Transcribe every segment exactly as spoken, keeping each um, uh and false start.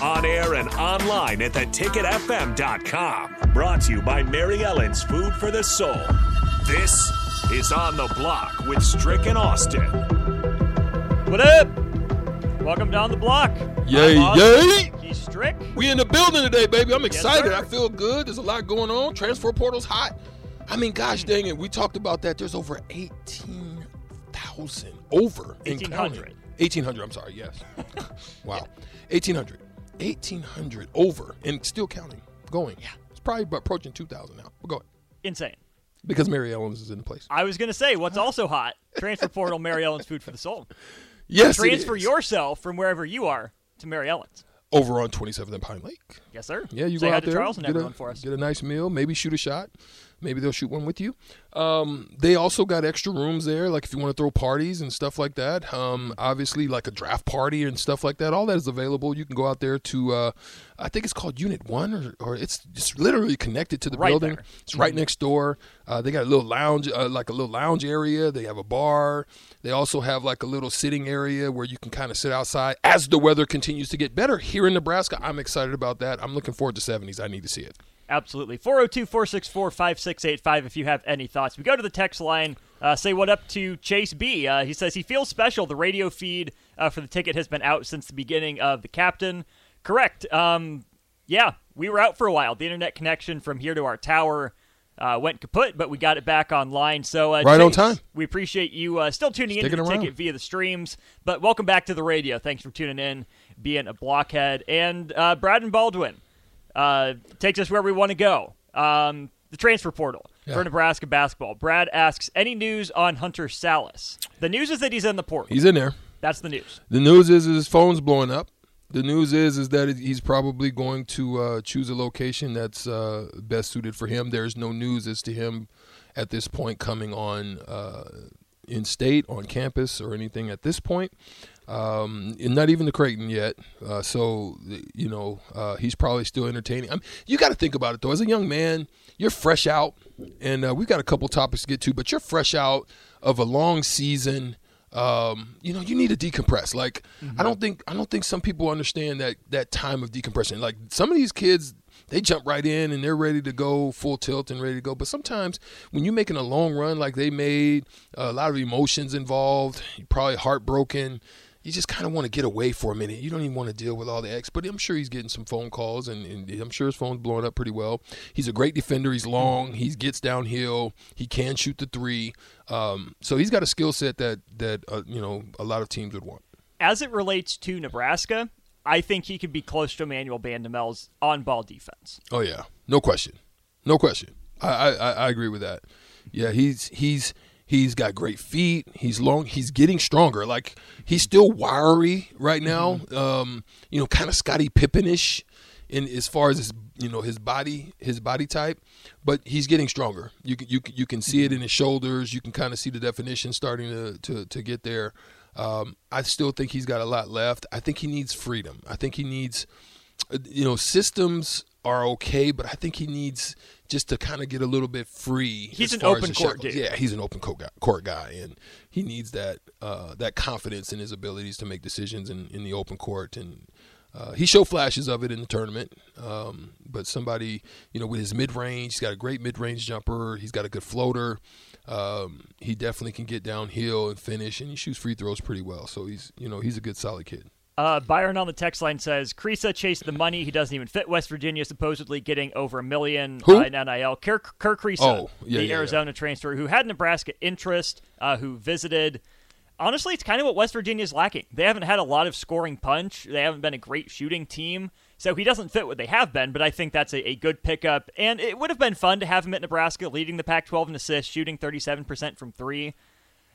On air and online at the ticket f m dot com. Brought to you by Mary Ellen's Food for the Soul. This is On the Block with Strick and Austin. What up? Welcome down the block. Yay, yay. He's Strick. We in the building today, baby. I'm excited. Yes, I feel good. There's a lot going on. Transfer portal's hot. I mean, gosh dang it. We talked about that. There's over eighteen thousand. Over. eighteen hundred. eighteen hundred, I'm sorry, yes. Wow. eighteen hundred. eighteen hundred over and still counting. Going. Yeah. It's probably approaching two thousand now. We're going. Insane. Because Mary Ellen's is in place. I was going to say, what's also hot, transfer portal Mary Ellen's Food for the Soul. Yes, transfer yourself from wherever you are to Mary Ellen's. Over on twenty-seventh and Pine Lake. Yes, sir. Yeah, you Say go out there. Charles and get everyone a, for us. Get a nice meal. Maybe shoot a shot. Maybe they'll shoot one with you. Um, they also got extra rooms there, like if you want to throw parties and stuff like that. Um, obviously, like a draft party and stuff like that. All that is available. You can go out there to, uh, I think it's called Unit One, or, or it's just literally connected to the right building. There. It's right mm-hmm. next door. Uh, they got a little lounge, uh, like a little lounge area. They have a bar. They also have like a little sitting area where you can kind of sit outside as the weather continues to get better here in Nebraska. I'm excited about that. I'm looking forward to seventies. I need to see it. Absolutely. four oh two, four six four, five six eight five if you have any thoughts. We go to the text line. Uh, say what up to Chase B. Uh, he says he feels special. The radio feed uh, for the ticket has been out since the beginning of the captain. Correct. Um, yeah, we were out for a while. The internet connection from here to our tower uh, went kaput, but we got it back online. So uh, right Chase, on time. We appreciate you uh, still tuning Sticking in to the around. ticket via the streams. But welcome back to the radio. Thanks for tuning in, being a blockhead. And uh, Braden Baldwin. Uh, takes us where we want to go. Um, the transfer portal yeah. for Nebraska basketball. Brad asks, any news on Hunter Salas? The news is that he's in the portal. He's in there. That's the news. The news is his phone's blowing up. The news is is that he's probably going to uh, choose a location that's uh, best suited for him. There's no news as to him at this point coming on uh, in state, on campus, or anything at this point. Um, and not even to Creighton yet. Uh, so, you know, uh, he's probably still entertaining. I mean, you got to think about it, though. As a young man, you're fresh out, and uh, we've got a couple topics to get to, but you're fresh out of a long season. Um, you know, you need to decompress. Like, mm-hmm. I don't think I don't think some people understand that that time of decompression. Like, some of these kids, they jump right in and they're ready to go full tilt and ready to go. But sometimes when you're making a long run like they made, a lot of emotions involved, you're probably heartbroken. You just kind of want to get away for a minute. You don't even want to deal with all the ex, but I'm sure he's getting some phone calls, and, and I'm sure his phone's blowing up pretty well. He's a great defender. He's long. He gets downhill. He can shoot the three. Um, so he's got a skill set that, that uh, you know, a lot of teams would want. As it relates to Nebraska, I think he could be close to Emmanuel Bandamel's on-ball defense. Oh, yeah. No question. No question. I, I, I agree with that. Yeah, he's he's – He's got great feet. He's long. He's getting stronger. Like, he's still wiry right now, mm-hmm. um, you know, kind of Scottie Pippen-ish in as far as his, you know, his body, his body type. But he's getting stronger. You can, you, you can see it in his shoulders. You can kind of see the definition starting to, to, to get there. Um, I still think he's got a lot left. I think he needs freedom. I think he needs, you know, systems are okay, but I think he needs – just to kind of get a little bit free. He's an open court dude. Yeah, he's an open court guy, and he needs that uh, that confidence in his abilities to make decisions in, in the open court. And uh, he showed flashes of it in the tournament. Um, but somebody, you know, with his mid-range, he's got a great mid-range jumper. He's got a good floater. Um, he definitely can get downhill and finish, and he shoots free throws pretty well. So he's, you know, he's a good, solid kid. Uh, Byron on the text line says, Kriisa chased the money. He doesn't even fit. West Virginia supposedly getting over a million uh, in N I L. Kerr, Kerr Kriisa, oh, yeah, the yeah, Arizona yeah. transfer, who had Nebraska interest, uh, who visited. Honestly, it's kind of what West Virginia's lacking. They haven't had a lot of scoring punch. They haven't been a great shooting team. So he doesn't fit what they have been, but I think that's a, a good pickup. And it would have been fun to have him at Nebraska, leading the Pac twelve in assists, shooting thirty-seven percent from three.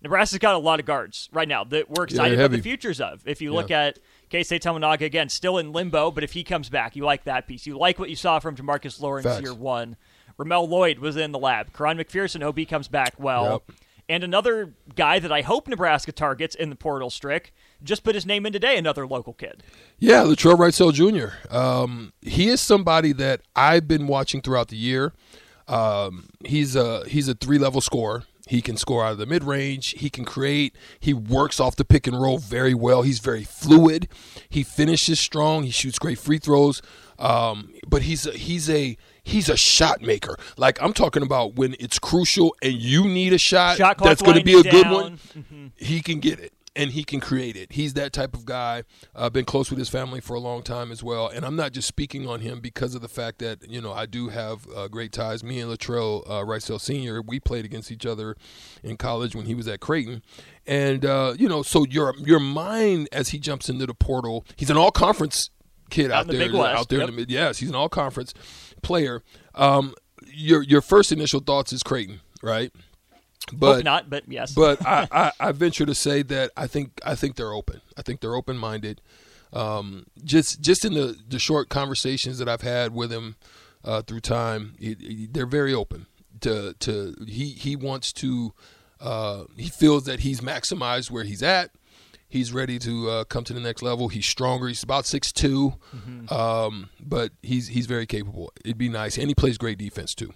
Nebraska's got a lot of guards right now that we're excited yeah, about the futures of. If you look yeah. at K-State Tominaga, again, still in limbo, but if he comes back, you like that piece. You like what you saw from Jamarcus Lawrence Facts. year one. Ramel Lloyd was in the lab. Karan McPherson, O B, comes back well. Yep. And another guy that I hope Nebraska targets in the portal, Strick, just put his name in today, another local kid. Yeah, Latrell Wrightsell Junior Um, he is somebody that I've been watching throughout the year. Um, he's a he's a three-level scorer. He can score out of the mid-range. He can create. He works off the pick and roll very well. He's very fluid. He finishes strong. He shoots great free throws. Um, but he's a, he's a he's a shot maker. Like, I'm talking about when it's crucial and you need a shot, shot that's going to be a down. good one. Mm-hmm. He can get it, and he can create it. He's that type of guy. I've uh, been close with his family for a long time as well, and I'm not just speaking on him because of the fact that, you know, I do have uh, great ties. Me and Latrell uh, Wrightsell Senior, we played against each other in college when he was at Creighton. And, uh, you know, so your your mind as he jumps into the portal, he's an all-conference kid out, out there. The out there yep. in the mid. Yes, he's an all-conference player. Um, your your first initial thoughts is Creighton, right? But Hope not, but yes. but I, I, I venture to say that I think I think they're open. I think they're open-minded. Um, just just in the, the short conversations that I've had with him uh, through time, it, it, they're very open. To to he he wants to uh, he feels that he's maximized where he's at. He's ready to uh, come to the next level. He's stronger. He's about six two, mm-hmm. um, but he's he's very capable. It'd be nice, and he plays great defense too.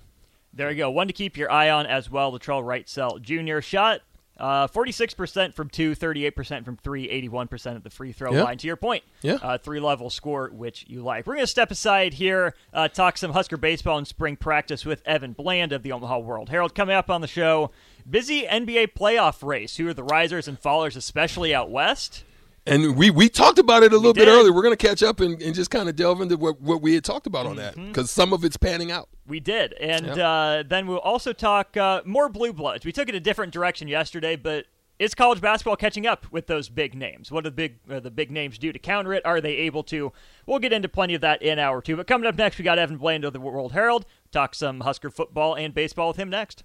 There you go. One to keep your eye on as well, Latrell Wrightsell Junior Shot uh, forty-six percent from two, thirty-eight percent from three, eighty-one percent at the free throw yeah. line. To your point, yeah. uh, three-level score, which you like. We're going to step aside here, uh, talk some Husker baseball and spring practice with Evan Bland of the Omaha World-Herald. Coming up on the show, busy N B A playoff race. Who are the risers and fallers, especially out west? And we, we talked about it a little bit earlier. We're going to catch up and, and just kind of delve into what, what we had talked about on that, because some of it's panning out. We did. And yeah. uh, then we'll also talk uh, more Blue Bloods. We took it a different direction yesterday, but is college basketball catching up with those big names? What do the big, uh, the big names do to counter it? Are they able to? We'll get into plenty of that in hour two. But coming up next, we got Evan Bland of the World Herald. Talk some Husker football and baseball with him next.